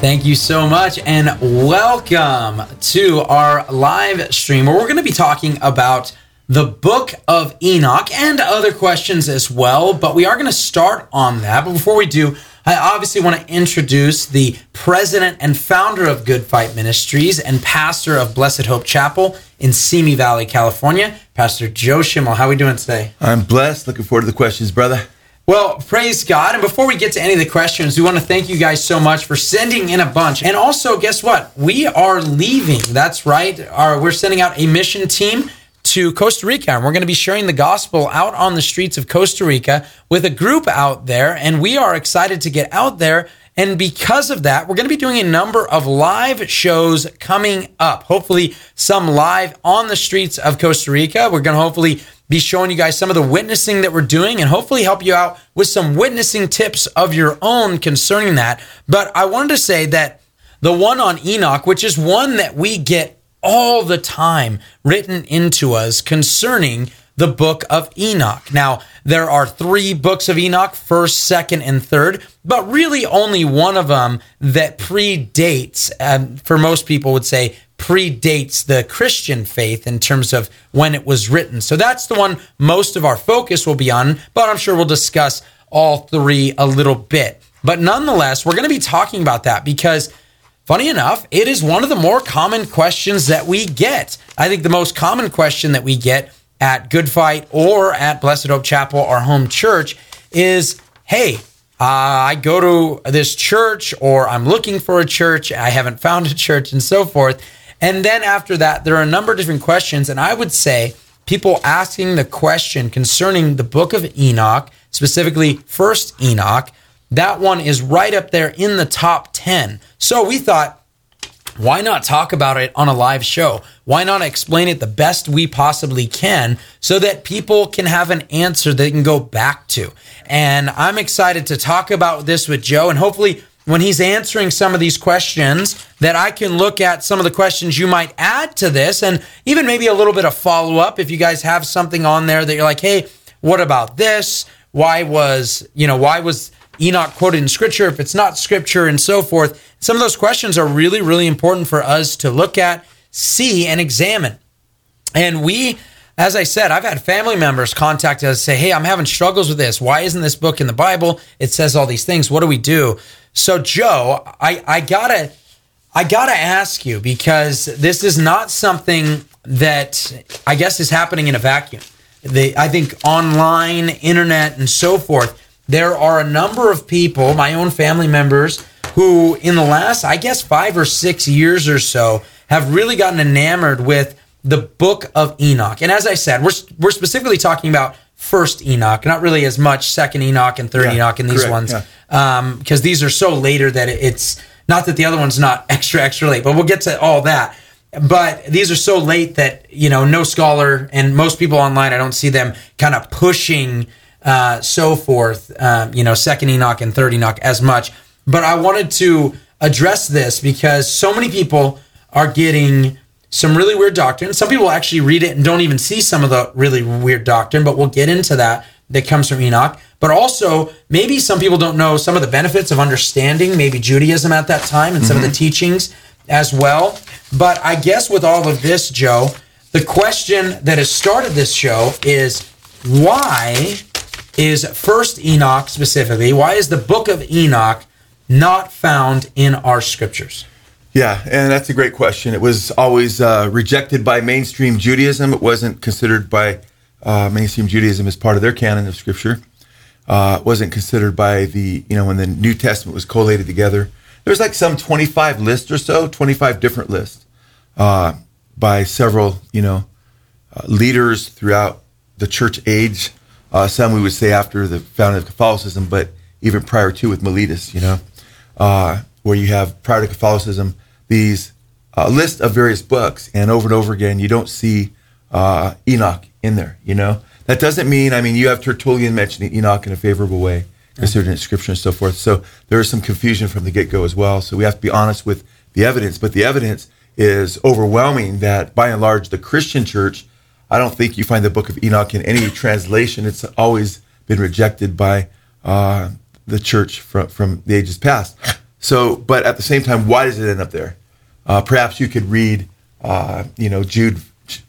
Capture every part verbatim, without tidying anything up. Thank you so much, and welcome to our live stream where we're going to be talking about the Book of Enoch and other questions as well, but we are going to start on that. But before we do, I obviously want to introduce the president and founder of Good Fight Ministries and pastor of Blessed Hope Chapel in Simi Valley, California, Pastor Joe Schimmel. How are we doing today? I'm blessed. Looking forward to the questions, brother. Well, praise God. And before we get to any of the questions, we want to thank you guys so much for sending in a bunch. And also, guess what? We are leaving. That's right. Our, we're sending out a mission team to Costa Rica, and we're going to be sharing the gospel out on the streets of Costa Rica with a group out there, and we are excited to get out there. And because of that, we're going to be doing a number of live shows coming up, hopefully some live on the streets of Costa Rica. We're going to hopefully be showing you guys some of the witnessing that we're doing and hopefully help you out with some witnessing tips of your own concerning that. But I wanted to say that the one on Enoch, which is one that we get all the time written into us concerning the Book of Enoch. Now, there are three books of Enoch, First, Second, and Third, but really only one of them that predates, um, for most people would say, predates the Christian faith in terms of when it was written. So that's the one most of our focus will be on, but I'm sure we'll discuss all three a little bit. But nonetheless, we're going to be talking about that because, funny enough, it is one of the more common questions that we get. I think the most common question that we get at Good Fight or at Blessed Hope Chapel, our home church, is, hey, uh, I go to this church, or I'm looking for a church, I haven't found a church, and so forth. And then after that, there are a number of different questions, and I would say people asking the question concerning the Book of Enoch, specifically First Enoch, that one is right up there in the top ten. So we thought, why not talk about it on a live show? Why not explain it the best we possibly can so that people can have an answer they can go back to? And I'm excited to talk about this with Joe, and hopefully when he's answering some of these questions that I can look at some of the questions you might add to this, and even maybe a little bit of follow-up if you guys have something on there that you're like, hey, what about this? Why was, you know, why was Enoch quoted in Scripture if it's not Scripture, and so forth? Some of those questions are really, really important for us to look at, see, and examine. And we, as I said, I've had family members contact us and say, hey, I'm having struggles with this. Why isn't this book in the Bible? It says all these things. What do we do? So, Joe, I, I gotta, I gotta ask you, because this is not something that I guess is happening in a vacuum. The, I think online, internet, and so forth, there are a number of people, my own family members, who in the last, I guess, five or six years or so have really gotten enamored with the Book of Enoch. And as I said, we're we're specifically talking about First Enoch, not really as much Second Enoch and Third yeah, Enoch and these correct, ones, yeah. um, because these are so later that it's, not that the other one's not extra, extra late, but we'll get to all that. But these are so late that, you know, no scholar and most people online, I don't see them kind of pushing uh, so forth, um, you know, Second Enoch and Third Enoch as much. But I wanted to address this because so many people are getting some really weird doctrine. Some people actually read it and don't even see some of the really weird doctrine, but we'll get into that, that comes from Enoch. But also, maybe some people don't know some of the benefits of understanding, maybe Judaism at that time and some mm-hmm. of the teachings as well. But I guess with all of this, Joe, the question that has started this show is why is First Enoch specifically, why is the Book of Enoch not found in our scriptures? Yeah, and that's a great question. It was always uh, rejected by mainstream Judaism. It wasn't considered by uh, mainstream Judaism as part of their canon of scripture. Uh, it wasn't considered by the, you know, when the New Testament was collated together. There was like some twenty-five lists or so, twenty-five different lists uh, by several, you know, uh, leaders throughout the church age. Uh, some we would say after the founding of Catholicism, but even prior to with Miletus, you know. uh, where you have prior to Catholicism, these uh, lists of various books, and over and over again, you don't see uh, Enoch in there, you know? That doesn't mean, I mean, you have Tertullian mentioning Enoch in a favorable way, considered in Scripture and so forth. So there is some confusion from the get-go as well. So we have to be honest with the evidence, but the evidence is overwhelming that, by and large, the Christian church, I don't think you find the Book of Enoch in any translation. It's always been rejected by uh, the church from, from the ages past. So, but at the same time, why does it end up there? Uh, perhaps you could read, uh, you know, Jude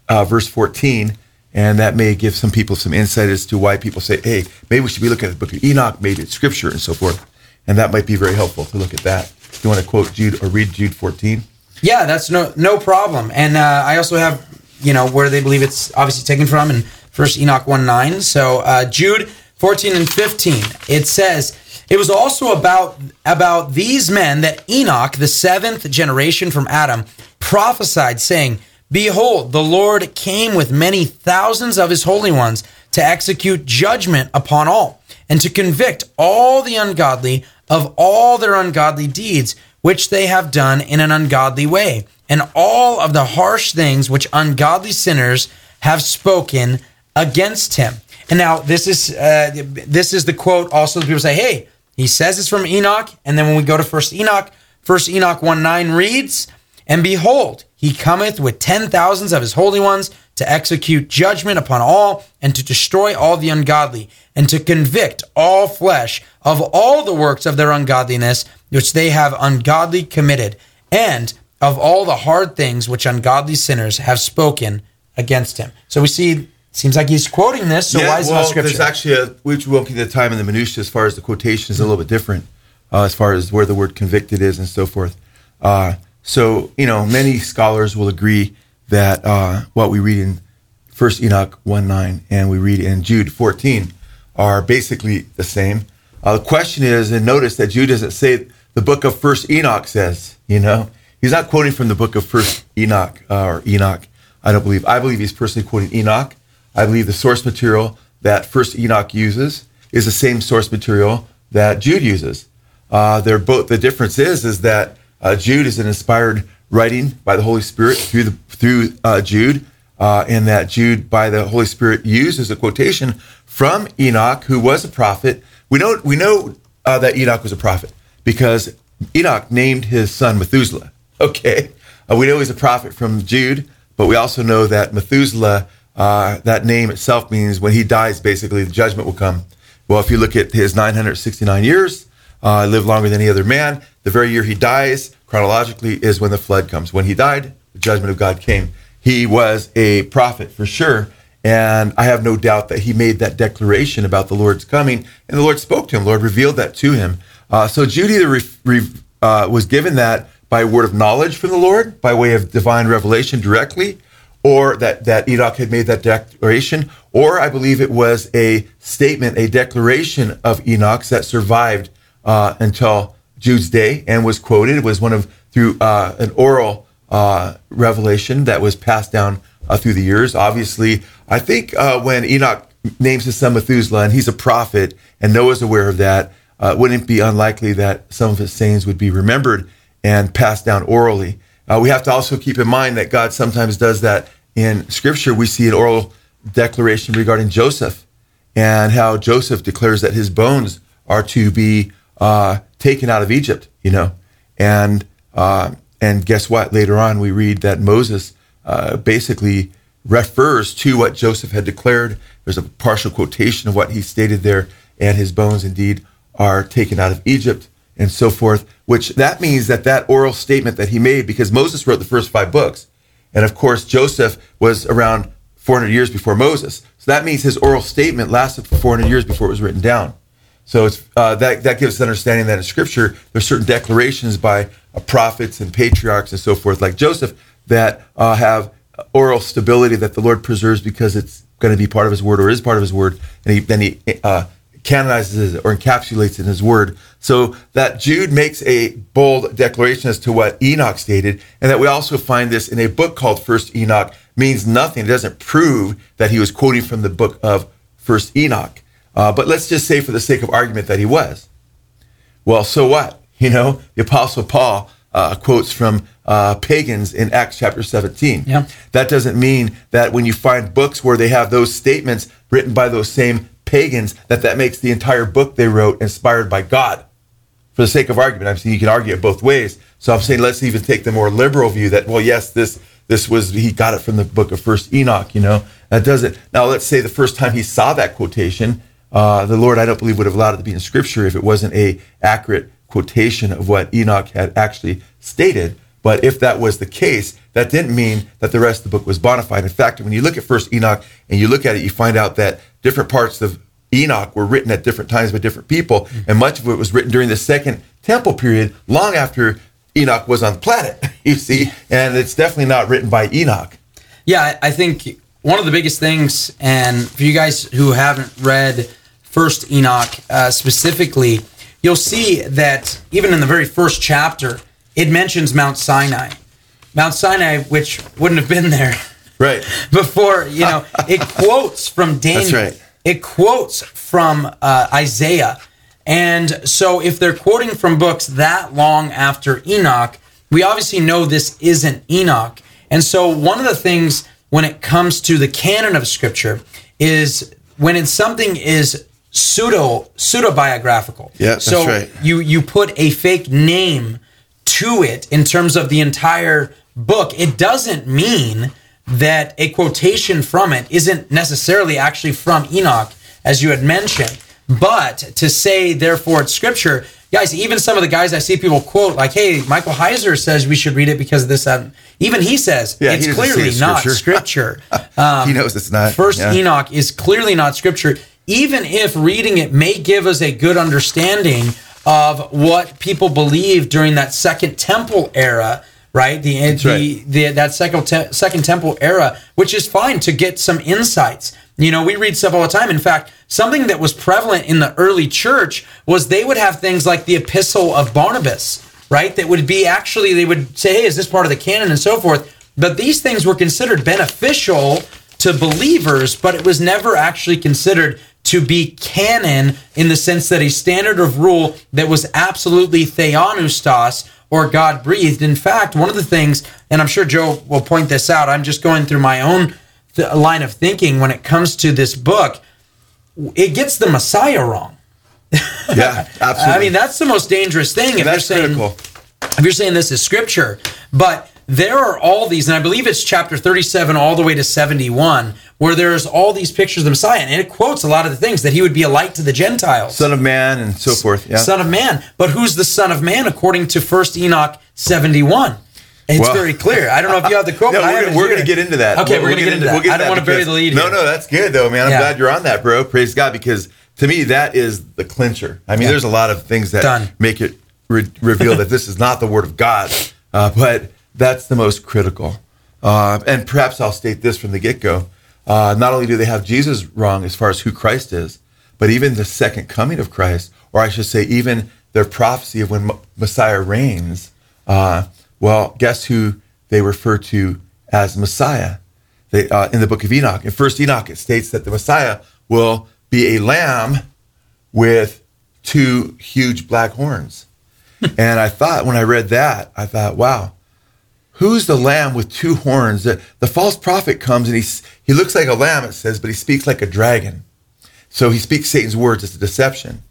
uh, verse fourteen, and that may give some people some insight as to why people say, hey, maybe we should be looking at the Book of Enoch, maybe it's Scripture, and so forth. And that might be very helpful to look at that. Do you want to quote Jude or read Jude fourteen? Yeah, that's no no problem. And uh, I also have, you know, where they believe it's obviously taken from in First Enoch one nine. So uh, Jude fourteen and fifteen, it says, it was also about, about these men that Enoch, the seventh generation from Adam, prophesied, saying, behold, the Lord came with many thousands of his holy ones to execute judgment upon all, and to convict all the ungodly of all their ungodly deeds, which they have done in an ungodly way, and all of the harsh things which ungodly sinners have spoken against him. And now this is uh, this is the quote. Also, people say, hey, he says it's from Enoch. And then when we go to First Enoch, First Enoch one nine reads, and behold, he cometh with ten thousands of his holy ones to execute judgment upon all, and to destroy all the ungodly, and to convict all flesh of all the works of their ungodliness, which they have ungodly committed, and of all the hard things which ungodly sinners have spoken against him. So we see, seems like he's quoting this, so yeah, why is well, it not Scripture? There's actually, a, which we'll get to the time in the minutiae as far as the quotation is a little bit different, uh, as far as where the word convicted is and so forth. Uh So, you know, many scholars will agree that uh, what we read in First Enoch one nine and we read in Jude fourteen are basically the same. Uh, the question is, and notice that Jude doesn't say the book of First Enoch says, you know. He's not quoting from the book of First Enoch uh, or Enoch, I don't believe. I believe he's personally quoting Enoch. I believe the source material that First Enoch uses is the same source material that Jude uses. Uh, they're both. The difference is, is that Uh, Jude is an inspired writing by the Holy Spirit through the, through uh, Jude, uh, and that Jude, by the Holy Spirit, uses a quotation from Enoch, who was a prophet. We know we know uh, that Enoch was a prophet because Enoch named his son Methuselah. Okay, uh, we know he's a prophet from Jude, but we also know that Methuselah, uh, that name itself means when he dies, basically the judgment will come. Well, if you look at his nine hundred sixty-nine years, uh, lived longer than any other man. The very year he dies, chronologically, is when the flood comes. When he died, the judgment of God came. He was a prophet for sure, and I have no doubt that he made that declaration about the Lord's coming, and the Lord spoke to him. The Lord revealed that to him. Uh, so Jude either re- re- uh, was given that by word of knowledge from the Lord, by way of divine revelation directly, or that, that Enoch had made that declaration, or I believe it was a statement, a declaration of Enoch's that survived uh, until Jude's day and was quoted. It was one of through uh, an oral uh, revelation that was passed down uh, through the years. Obviously, I think uh, when Enoch names his son Methuselah and he's a prophet and Noah's aware of that, uh, wouldn't it be unlikely that some of his sayings would be remembered and passed down orally? Uh, we have to also keep in mind that God sometimes does that in Scripture. We see an oral declaration regarding Joseph and how Joseph declares that his bones are to be uh, taken out of Egypt, you know, and uh, and guess what? Later on, we read that Moses uh, basically refers to what Joseph had declared. There's a partial quotation of what he stated there, and his bones indeed are taken out of Egypt, and so forth. Which that means that that oral statement that he made, because Moses wrote the first five books, and of course Joseph was around four hundred years before Moses. So that means his oral statement lasted for four hundred years before it was written down. So it's, uh, that that gives us an understanding that in Scripture there's certain declarations by uh, prophets and patriarchs and so forth, like Joseph, that uh, have oral stability that the Lord preserves because it's going to be part of His Word or is part of His Word, and he, then He uh, canonizes it or encapsulates it in His Word. So that Jude makes a bold declaration as to what Enoch stated, and that we also find this in a book called First Enoch means nothing. It doesn't prove that he was quoting from the book of First Enoch. Uh, but let's just say for the sake of argument that he was. Well, so what? You know, the Apostle Paul uh, quotes from uh, pagans in Acts chapter seventeen. Yeah. That doesn't mean that when you find books where they have those statements written by those same pagans, that that makes the entire book they wrote inspired by God. For the sake of argument, I'm saying you can argue it both ways. So I'm saying let's even take the more liberal view that, well, yes, this this was, he got it from the book of First Enoch, you know. That doesn't. Now, let's say the first time he saw that quotation, uh, the Lord, I don't believe, would have allowed it to be in Scripture if it wasn't a accurate quotation of what Enoch had actually stated. But if that was the case, that didn't mean that the rest of the book was bona fide. In fact, when you look at First Enoch and you look at it, you find out that different parts of Enoch were written at different times by different people, mm-hmm. and much of it was written during the Second Temple period, long after Enoch was on the planet, you see, and it's definitely not written by Enoch. Yeah, I think one of the biggest things, and for you guys who haven't read First Enoch uh, specifically, you'll see that even in the very first chapter, it mentions Mount Sinai. Mount Sinai, which wouldn't have been there right before, you know, it quotes from Daniel. That's right. It quotes from uh, Isaiah. And so if they're quoting from books that long after Enoch, we obviously know this isn't Enoch. And so one of the things when it comes to the canon of Scripture is when it's something is pseudo pseudo-biographical. Yeah, that's so right. you, you put a fake name to it in terms of the entire book. It doesn't mean that a quotation from it isn't necessarily actually from Enoch, as you had mentioned. But to say, therefore, it's Scripture, guys, even some of the guys I see people quote, like, hey, Michael Heiser says we should read it because of this. Um, even he says yeah, it's he clearly say not Scripture. Um, he knows it's not. First yeah. Enoch is clearly not Scripture, even if reading it may give us a good understanding of what people believed during that Second Temple era. Right, the That's the, right. the that second te- second temple era, which is fine to get some insights. You know, we read stuff all the time. In fact, something that was prevalent in the early church was they would have things like the Epistle of Barnabas, right? That would be actually they would say, "Hey, is this part of the canon?" and so forth. But these things were considered beneficial to believers, but it was never actually considered to be canon in the sense that a standard of rule that was absolutely theonoustos, or God breathed. In fact, one of the things, and I'm sure Joe will point this out, I'm just going through my own th- line of thinking when it comes to this book, it gets the Messiah wrong. Yeah, absolutely. I mean, that's the most dangerous thing. If that's you're saying, critical. If you're saying this is Scripture, but there are all these, and I believe it's chapter thirty-seven all the way to seventy-one, where there's all these pictures of the Messiah, and it quotes a lot of the things that he would be a light to the Gentiles. Son of man and so forth. Yeah. Son of man. But who's the Son of Man according to First Enoch seventy-one? It's well, very clear. I don't know if you have the quote. No, we're, we're going to get into that. Okay, we're, we're going to get into that. We'll get I don't that want to bury the lead. No, here. no, that's good, though, man. I'm yeah. glad you're on that, bro. Praise God, because to me, that is the clincher. I mean, yeah. there's a lot of things that Done. make it re- reveal that this is not the Word of God, uh, but that's the most critical. Uh, and perhaps I'll state this from the get-go. Uh, not only do they have Jesus wrong as far as who Christ is, but even the second coming of Christ, or I should say even their prophecy of when M- Messiah reigns, uh, well, guess who they refer to as Messiah? They, uh, in the book of Enoch, in First Enoch, it states that the Messiah will be a lamb with two huge black horns. And I thought, when I read that, I thought, wow, who's the lamb with two horns? The, the false prophet comes and he he looks like a lamb, it says, but he speaks like a dragon. So he speaks Satan's words. It's a deception.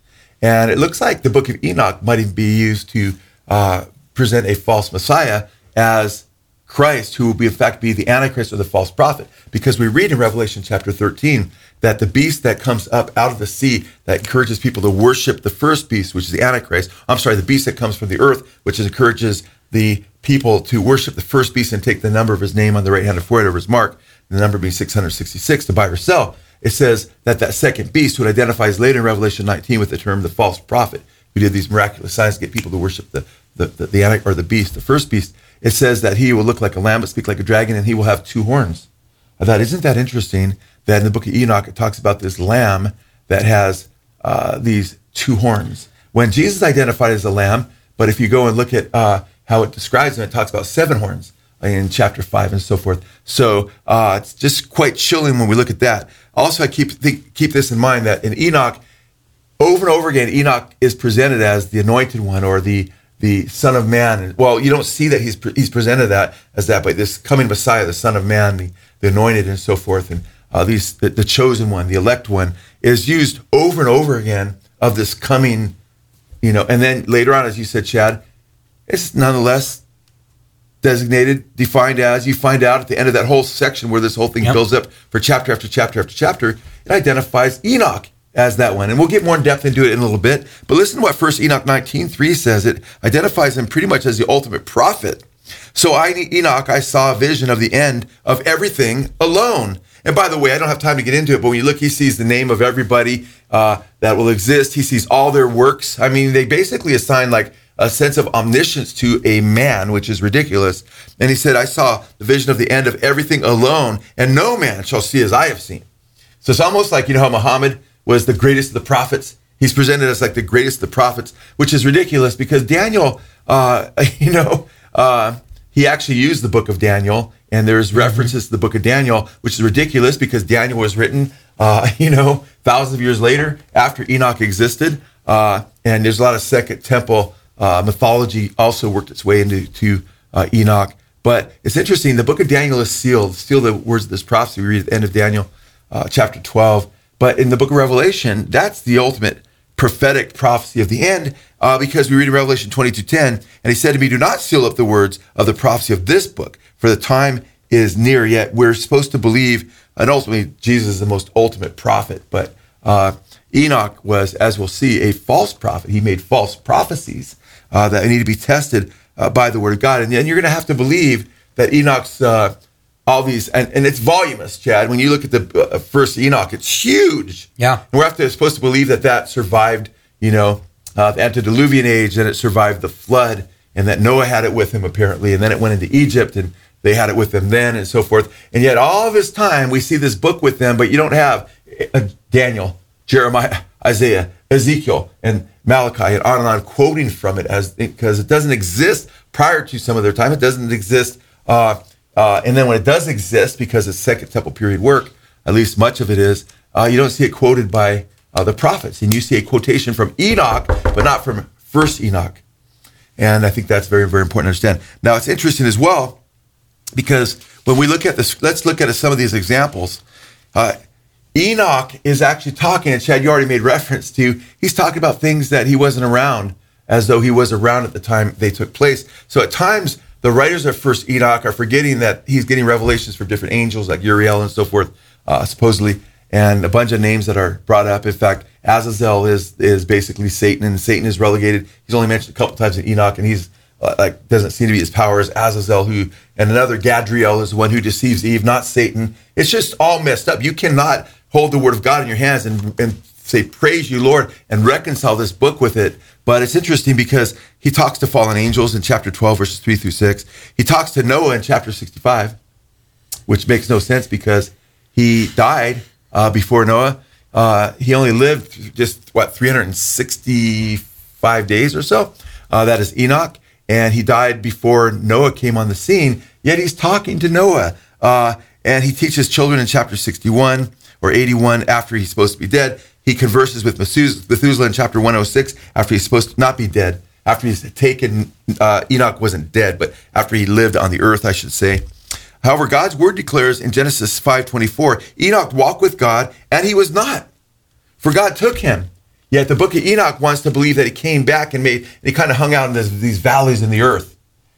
And it looks like the book of Enoch might even be used to uh, present a false Messiah as Christ, who will be in fact be the Antichrist or the false prophet. Because we read in Revelation chapter thirteen that the beast that comes up out of the sea that encourages people to worship the first beast, which is the Antichrist. I'm sorry, the beast that comes from the earth, which encourages the people to worship the first beast and take the number of his name on the right hand of forehead over his mark, the number being six hundred sixty-six, to buy or sell. It says that that second beast, who identifies later in Revelation nineteen with the term the false prophet, who did these miraculous signs to get people to worship the the the, the or the beast, the first beast. It says that he will look like a lamb but speak like a dragon, and he will have two horns. I thought, isn't that interesting that in the book of Enoch it talks about this lamb that has uh, these two horns? When Jesus identified as a lamb, but if you go and look at uh, how it describes him, it talks about seven horns in chapter five and so forth. So uh, it's just quite chilling when we look at that. Also, I keep think, keep this in mind that in Enoch, over and over again, Enoch is presented as the anointed one or the the Son of Man. Well, you don't see that he's pre- he's presented that as that, but this coming Messiah, the Son of Man, the, the anointed and so forth, and uh, these the, the chosen one, the elect one, is used over and over again of this coming, you know, and then later on, as you said, Chad, it's nonetheless designated, defined as, you find out at the end of that whole section where this whole thing yep. builds up for chapter after chapter after chapter, it identifies Enoch as that one. And we'll get more in depth into it in a little bit. But listen to what First Enoch nineteen three says. It identifies him pretty much as the ultimate prophet. So I, Enoch, I saw a vision of the end of everything alone. And by the way, I don't have time to get into it, but when you look, he sees the name of everybody uh, that will exist. He sees all their works. I mean, they basically assign like a sense of omniscience to a man, which is ridiculous. And he said, I saw the vision of the end of everything alone, and no man shall see as I have seen. So it's almost like, you know how Muhammad was the greatest of the prophets. He's presented as like the greatest of the prophets, which is ridiculous because Daniel, uh, you know, uh, he actually used the book of Daniel, and there's references to the book of Daniel, which is ridiculous because Daniel was written, uh, you know, thousands of years later after Enoch existed. Uh, and there's a lot of Second Temple uh, mythology also worked its way into to, uh, Enoch. But it's interesting, the book of Daniel is sealed, seal the words of this prophecy we read at the end of Daniel uh, chapter twelve. But in the book of Revelation, that's the ultimate prophetic prophecy of the end, uh, because we read in Revelation twenty-two ten, and he said to me, do not seal up the words of the prophecy of this book, for the time is near. Yet we're supposed to believe, and ultimately Jesus is the most ultimate prophet, but uh, Enoch was, as we'll see, a false prophet. He made false prophecies uh, that need to be tested uh, by the word of God. And then you're going to have to believe that Enoch's uh all these, and, and it's voluminous, Chad. When you look at the uh, First Enoch, it's huge. Yeah. And we're after, supposed to believe that that survived, you know, uh, the antediluvian age, and it survived the flood, and that Noah had it with him, apparently, and then it went into Egypt, and they had it with them then, and so forth. And yet all of this time, we see this book with them, but you don't have uh, Daniel, Jeremiah, Isaiah, Ezekiel, and Malachi, and on and on, quoting from it, as because it doesn't exist prior to some of their time. It doesn't exist... Uh, Uh, and then when it does exist, because it's Second Temple period work, at least much of it is, uh, you don't see it quoted by uh, the prophets. And you see a quotation from Enoch, but not from First Enoch. And I think that's very, very important to understand. Now, it's interesting as well, because when we look at this, let's look at some of these examples. Uh, Enoch is actually talking, and Chad, you already made reference to, he's talking about things that he wasn't around, as though he was around at the time they took place. So at times, the writers of First Enoch are forgetting that he's getting revelations from different angels like Uriel and so forth, uh, supposedly, and a bunch of names that are brought up. In fact, Azazel is is basically Satan, and Satan is relegated. He's only mentioned a couple times in Enoch, and he's uh, like doesn't seem to be his power as Azazel, who and another Gadriel is the one who deceives Eve, not Satan. It's just all messed up. You cannot hold the word of God in your hands and, and say, praise you, Lord, and reconcile this book with it. But it's interesting because he talks to fallen angels in chapter twelve, verses three through six. He talks to Noah in chapter sixty-five, which makes no sense because he died uh, before Noah. Uh, he only lived just, what, three hundred sixty-five days or so. Uh, that is Enoch. And he died before Noah came on the scene, yet he's talking to Noah. Uh, and he teaches children in chapter sixty-one or eighty-one after he's supposed to be dead. He converses with Methuselah in chapter one oh six after he's supposed to not be dead, after he's taken, uh, Enoch wasn't dead, but after he lived on the earth, I should say. However, God's word declares in Genesis five twenty-four, Enoch walked with God, and he was not, for God took him. Yet the book of Enoch wants to believe that he came back and made, and he kind of hung out in this, these valleys in the earth,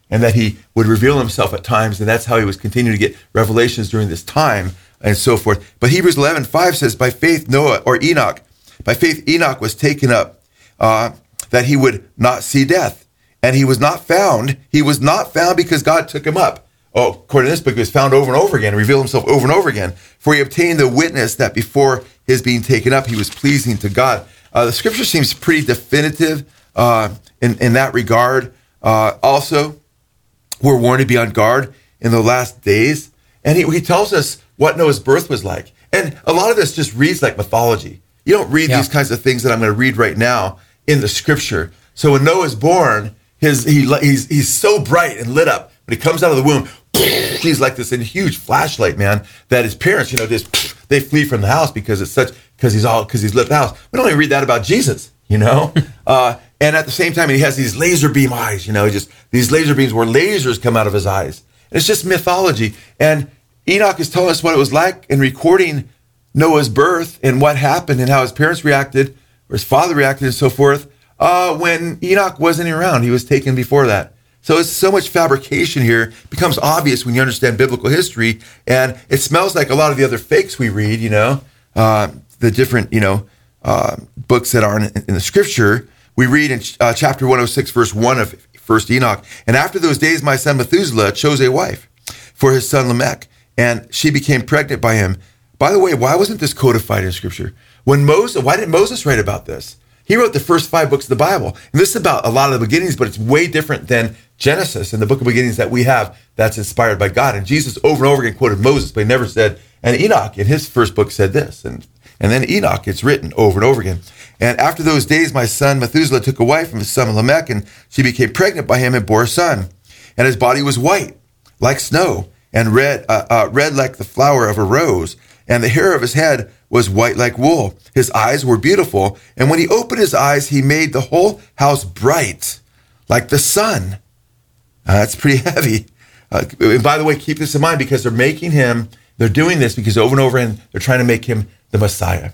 and that he would reveal himself at times, and that's how he was continuing to get revelations during this time, and so forth. But Hebrews eleven five says, by faith Noah, or Enoch, by faith Enoch was taken up uh, that he would not see death. And he was not found. He was not found because God took him up. Oh, according to this book, he was found over and over again, revealed himself over and over again. For he obtained the witness that before his being taken up, he was pleasing to God. Uh, the scripture seems pretty definitive uh, in, in that regard. Uh, also, we're warned to be on guard in the last days. And he, he tells us what Noah's birth was like. And a lot of this just reads like mythology. You don't read yeah. these kinds of things that I'm going to read right now in the scripture. So when Noah's born, his he he's he's so bright and lit up. When he comes out of the womb, he's like this in huge flashlight, man, that his parents, you know, just they flee from the house because it's such because he's all because he's lit the house. We don't even read that about Jesus. you know? uh, and at the same time, he has these laser beam eyes, you know, just these laser beams where lasers come out of his eyes. And it's just mythology. And Enoch is telling us what it was like in recording Noah's birth and what happened and how his parents reacted, or his father reacted and so forth, uh, when Enoch wasn't around. He was taken before that. So it's so much fabrication here. It becomes obvious when you understand biblical history, and it smells like a lot of the other fakes we read, you know, uh, the different, you know, uh, books that are in, in the scripture. We read in uh, chapter one oh six, verse one of First Enoch, "And after those days, my son Methuselah chose a wife for his son Lamech, and she became pregnant by him." By the way, why wasn't this codified in scripture? When Moses, why didn't Moses write about this? He wrote the first five books of the Bible. And this is about a lot of the beginnings, but it's way different than Genesis and the book of beginnings that we have that's inspired by God. And Jesus over and over again quoted Moses, but he never said, and Enoch in his first book said this. And, and then Enoch, it's written over and over again. "And after those days, my son Methuselah took a wife from his son Lamech, and she became pregnant by him and bore a son. And his body was white like snow and red, uh, uh, red like the flower of a rose. And the hair of his head was white like wool. His eyes were beautiful. And when he opened his eyes, he made the whole house bright like the sun." Uh, that's pretty heavy. Uh, and by the way, keep this in mind, because they're making him, they're doing this because over and over again, they're trying to make him the Messiah.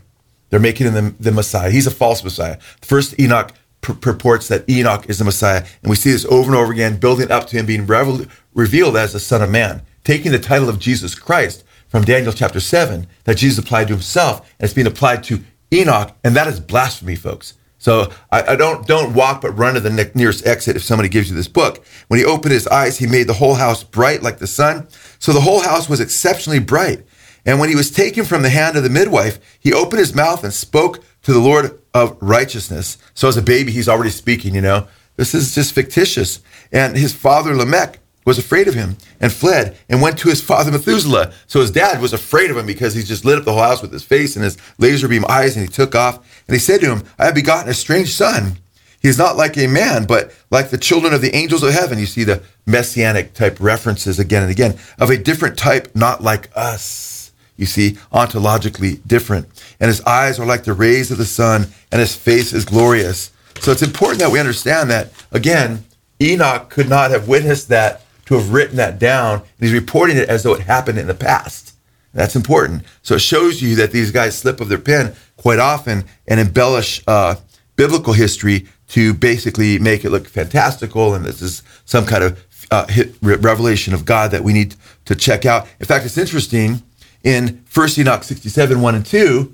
They're making him the, the Messiah. He's a false Messiah. First Enoch pur- purports that Enoch is the Messiah. And we see this over and over again, building up to him being revel- revealed as the Son of Man, taking the title of Jesus Christ from Daniel chapter seven, that Jesus applied to himself, and it's being applied to Enoch, and that is blasphemy, folks. So I, I don't don't walk, but run to the ne- nearest exit if somebody gives you this book. "When he opened his eyes, he made the whole house bright like the sun. So the whole house was exceptionally bright. And when he was taken from the hand of the midwife, he opened his mouth and spoke to the Lord of righteousness." So as a baby, he's already speaking, you know. This is just fictitious. "And his father Lamech was afraid of him and fled and went to his father Methuselah." So his dad was afraid of him because he just lit up the whole house with his face and his laser beam eyes, and he took off. "And he said to him, I have begotten a strange son. He is not like a man, but like the children of the angels of heaven." You see the messianic type references again and again. "Of a different type, not like us." You see, ontologically different. "And his eyes are like the rays of the sun, and his face is glorious." So it's important that we understand that, again, Enoch could not have witnessed that to have written that down, and he's reporting it as though it happened in the past. That's important. So it shows you that these guys slip of their pen quite often and embellish uh, biblical history to basically make it look fantastical, and this is some kind of uh, hit revelation of God that we need to check out. In fact, it's interesting, in First Enoch sixty-seven, one and two,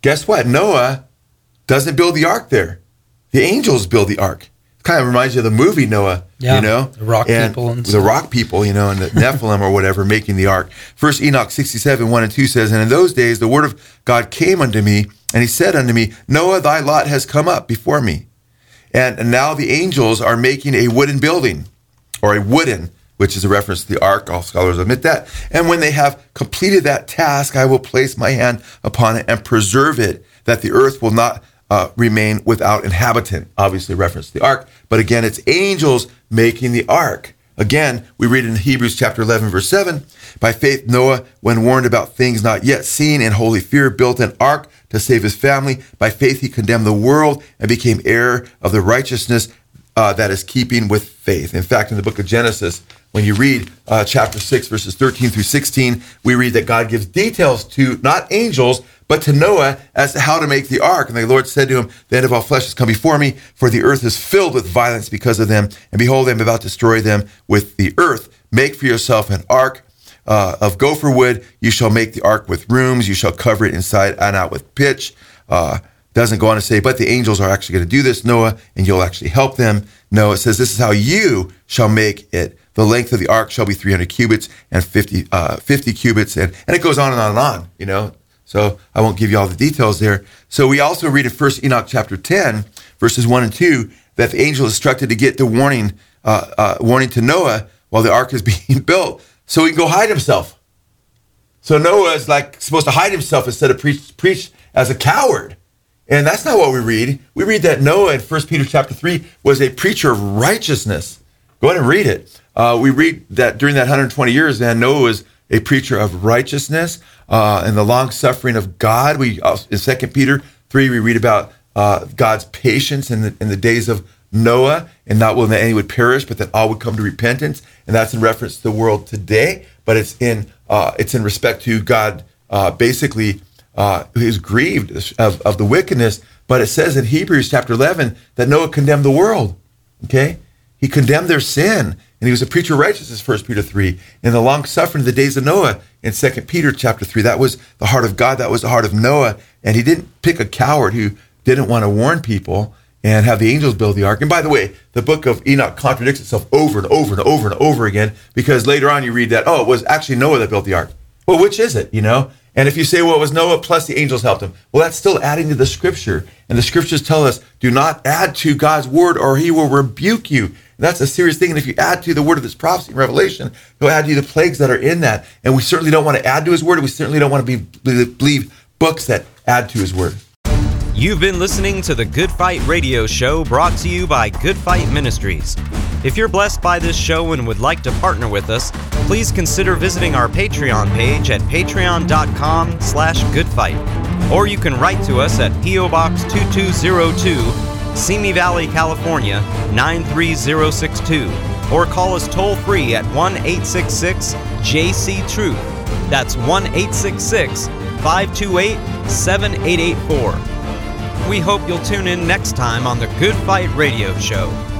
guess what? Noah doesn't build the ark there. The angels build the ark. Kind of reminds you of the movie Noah, yeah, you know, the rock and people, and the rock people, you know, and the Nephilim or whatever making the ark. First Enoch sixty-seven, one and two says, "And in those days the word of God came unto me, and he said unto me, Noah, thy lot has come up before me, and, and now the angels are making a wooden building," or a wooden, which is a reference to the ark. All scholars admit that. "And when they have completed that task, I will place my hand upon it and preserve it, that the earth will not Uh, remain without inhabitant." Obviously reference to the ark, but again, it's angels making the ark. Again, we read in Hebrews chapter eleven, verse seven, "By faith Noah, when warned about things not yet seen in holy fear, built an ark to save his family. By faith he condemned the world and became heir of the righteousness uh, that is keeping with faith." In fact, in the book of Genesis, when you read uh, chapter six, verses thirteen through sixteen, we read that God gives details to not angels, but to Noah as to how to make the ark. "And the Lord said to him, the end of all flesh has come before me, for the earth is filled with violence because of them. And behold, I am about to destroy them with the earth. Make for yourself an ark uh, of gopher wood. You shall make the ark with rooms. You shall cover it inside and out with pitch." Uh, doesn't go on to say, but the angels are actually going to do this, Noah, and you'll actually help them. No, it says, "This is how you shall make it. The length of the ark shall be three hundred cubits and fifty, uh, fifty cubits." And, and it goes on and on and on, you know. So I won't give you all the details there. So we also read in First Enoch chapter ten, verses one and two, that the angel is instructed to get the warning uh, uh, warning to Noah while the ark is being built, so he can go hide himself. So Noah is like supposed to hide himself instead of preach, preach as a coward. And that's not what we read. We read that Noah in First Peter chapter three was a preacher of righteousness. Go ahead and read it. Uh, we read that during that one hundred twenty years, then Noah was a preacher of righteousness uh, and the long suffering of God. We uh, in Second Peter three, we read about uh, God's patience in the, in the days of Noah, and not willing that any would perish, but that all would come to repentance. And that's in reference to the world today, but it's in uh, it's in respect to God uh, basically uh, who is grieved of, of the wickedness. But it says in Hebrews chapter eleven that Noah condemned the world, okay? He condemned their sin, and he was a preacher of righteousness, First Peter three, and the long-suffering of the days of Noah in Second Peter chapter three. That was the heart of God. That was the heart of Noah, and he didn't pick a coward who didn't want to warn people and have the angels build the ark. And by the way, the book of Enoch contradicts itself over and over and over and over again, because later on you read that, oh, it was actually Noah that built the ark. Well, which is it, you know? And if you say, well, it was Noah plus the angels helped him, well, that's still adding to the scripture. And the scriptures tell us, do not add to God's word or he will rebuke you. And that's a serious thing. And if you add to the word of this prophecy in Revelation, he'll add to the plagues that are in that. And we certainly don't want to add to his word. We certainly don't want to be, believe books that add to his word. You've been listening to the Good Fight Radio Show, brought to you by Good Fight Ministries. If you're blessed by this show and would like to partner with us, please consider visiting our Patreon page at patreon.com slash goodfight. Or you can write to us at P O. Box two two zero two, Simi Valley, California, nine three zero six two. Or call us toll-free at one eight six six J C Truth. That's one eight six six five two eight seven eight eight four. We hope you'll tune in next time on the Good Fight Radio Show.